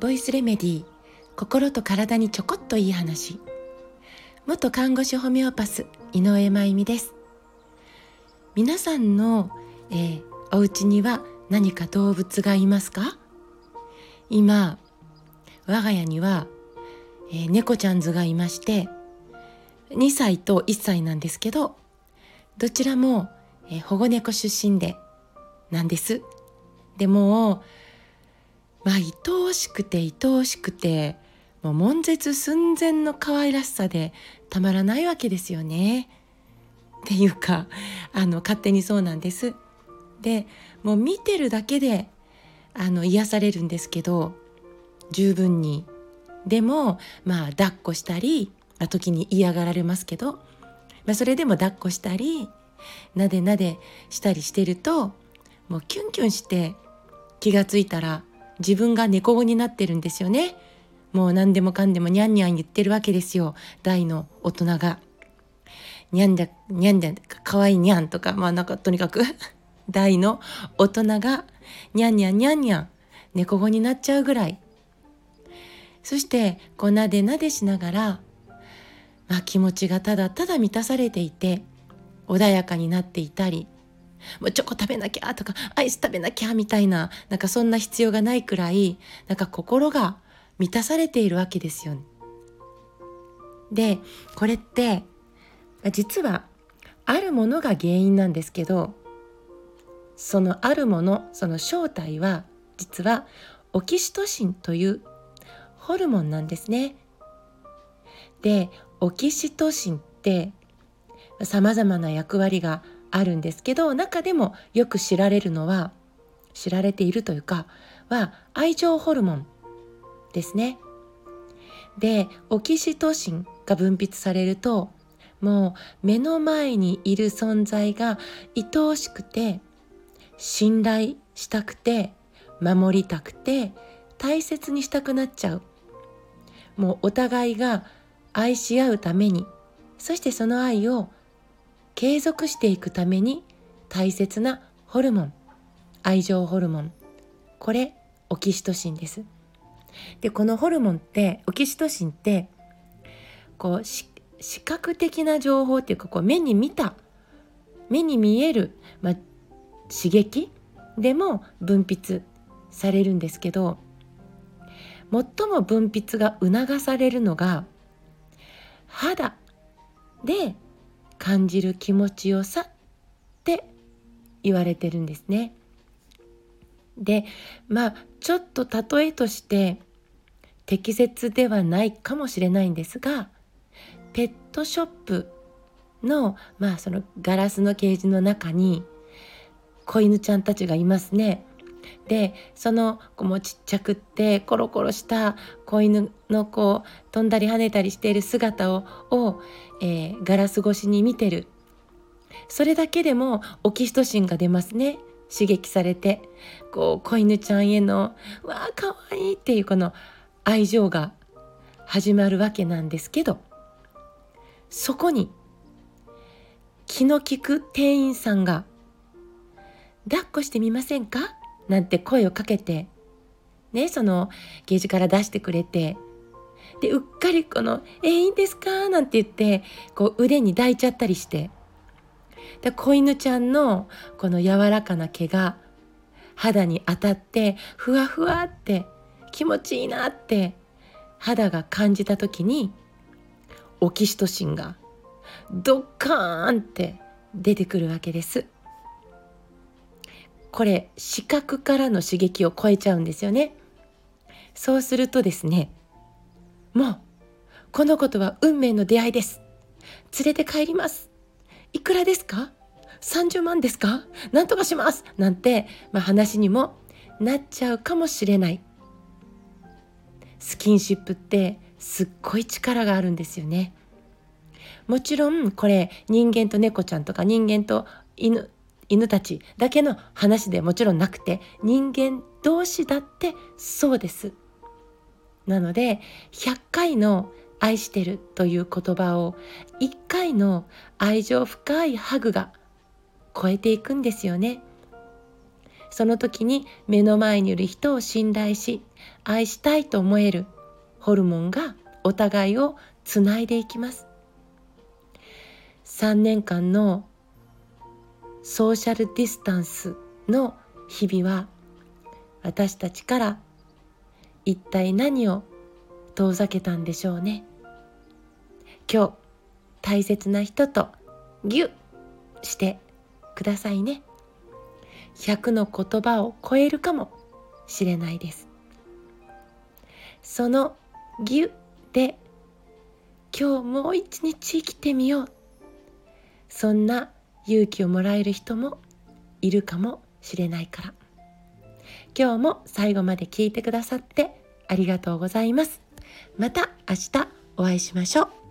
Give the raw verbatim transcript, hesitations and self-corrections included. ボイスレメディー、心と体にちょこっといい話。元看護師ホメオパス井上真由美です。皆さんの、えー、お家には何か動物がいますか？今我が家には、えー、猫ちゃんズがいまして、にさいといっさいなんですけど、どちらも、えー、保護猫出身でなんです。でもまあ愛おしくて愛おしくて、もう悶絶寸前の可愛らしさでたまらないわけですよね。っていうか、あの勝手にそうなんです。で、もう見てるだけであの癒されるんですけど、十分に。でもまあ抱っこしたり、まあ、時に嫌がられますけど、まあ、それでも抱っこしたり、なでなでしたりしてると。もうキュンキュンして、気がついたら自分が猫語になってるんですよね。もう何でもかんでもニャンニャン言ってるわけですよ、大の大人が。ニャンだニャンだかわいいニャンとか、まあなんかとにかく大の大人がニャンニャンニャンニャン猫語になっちゃうぐらい。そしてこうなでなでしながら、まあ、気持ちがただただ満たされていて、穏やかになっていたり、もうチョコ食べなきゃとかアイス食べなきゃみたいな、なんかそんな必要がないくらい、なんか心が満たされているわけですよね。で、これって実はあるものが原因なんですけど、そのあるもの、その正体は実はオキシトシンというホルモンなんですね。で、オキシトシンってさまざまな役割があるんですけど、中でもよく知られるのは知られているというかは愛情ホルモンですね。で、オキシトシンが分泌されると、もう目の前にいる存在が愛おしくて、信頼したくて、守りたくて、大切にしたくなっちゃう。もうお互いが愛し合うために、そしてその愛を継続していくために大切なホルモン、愛情ホルモン、これオキシトシンです。で、このホルモンってオキシトシンってこう視覚的な情報っていうか、こう目に見た目に見える、まあ、刺激でも分泌されるんですけど、最も分泌が促されるのが肌で感じる気持ちよさって言われてるんですね。で、まあちょっと例えとして適切ではないかもしれないんですが、ペットショップのまあそのガラスのケージの中に子犬ちゃんたちがいますね。で、その子もちっちゃくってコロコロした子犬のこう飛んだり跳ねたりしている姿を、を、えー、ガラス越しに見てる。それだけでもオキシトシンが出ますね。刺激されて、こう子犬ちゃんへのわあ可愛いっていうこの愛情が始まるわけなんですけど、そこに気の利く店員さんが抱っこしてみませんか？なんて声をかけて、ね、そのケージから出してくれて、でうっかりこのえいいんですかなんて言ってこう腕に抱いちゃったりして、で子犬ちゃんのこの柔らかな毛が肌に当たってふわふわって気持ちいいなって肌が感じた時に、オキシトシンがドカーンって出てくるわけです。これ視覚からの刺激を超えちゃうんですよね。そうするとですね、もうこのことは運命の出会いです、連れて帰ります、いくらですか、さんじゅうまんですか、なんとかしますなんて、まあ、話にもなっちゃうかもしれない。スキンシップってすっごい力があるんですよね。もちろんこれ人間と猫ちゃんとか人間と犬犬たちだけの話でもちろんなくて、人間同士だってそうです。なのでひゃっかいの愛してるという言葉をいっかいの愛情深いハグが超えていくんですよね。その時に目の前にいる人を信頼し、愛したいと思えるホルモンがお互いをつないでいきます。さんねんかんのソーシャルディスタンスの日々は、私たちから一体何を遠ざけたんでしょうね。今日大切な人とギュッしてくださいね。ひゃくの言葉を超えるかもしれないです。そのギュッで今日もう一日生きてみよう、そんな勇気をもらえる人もいるかもしれないから、今日も最後まで聞いてくださってありがとうございます。また明日お会いしましょう。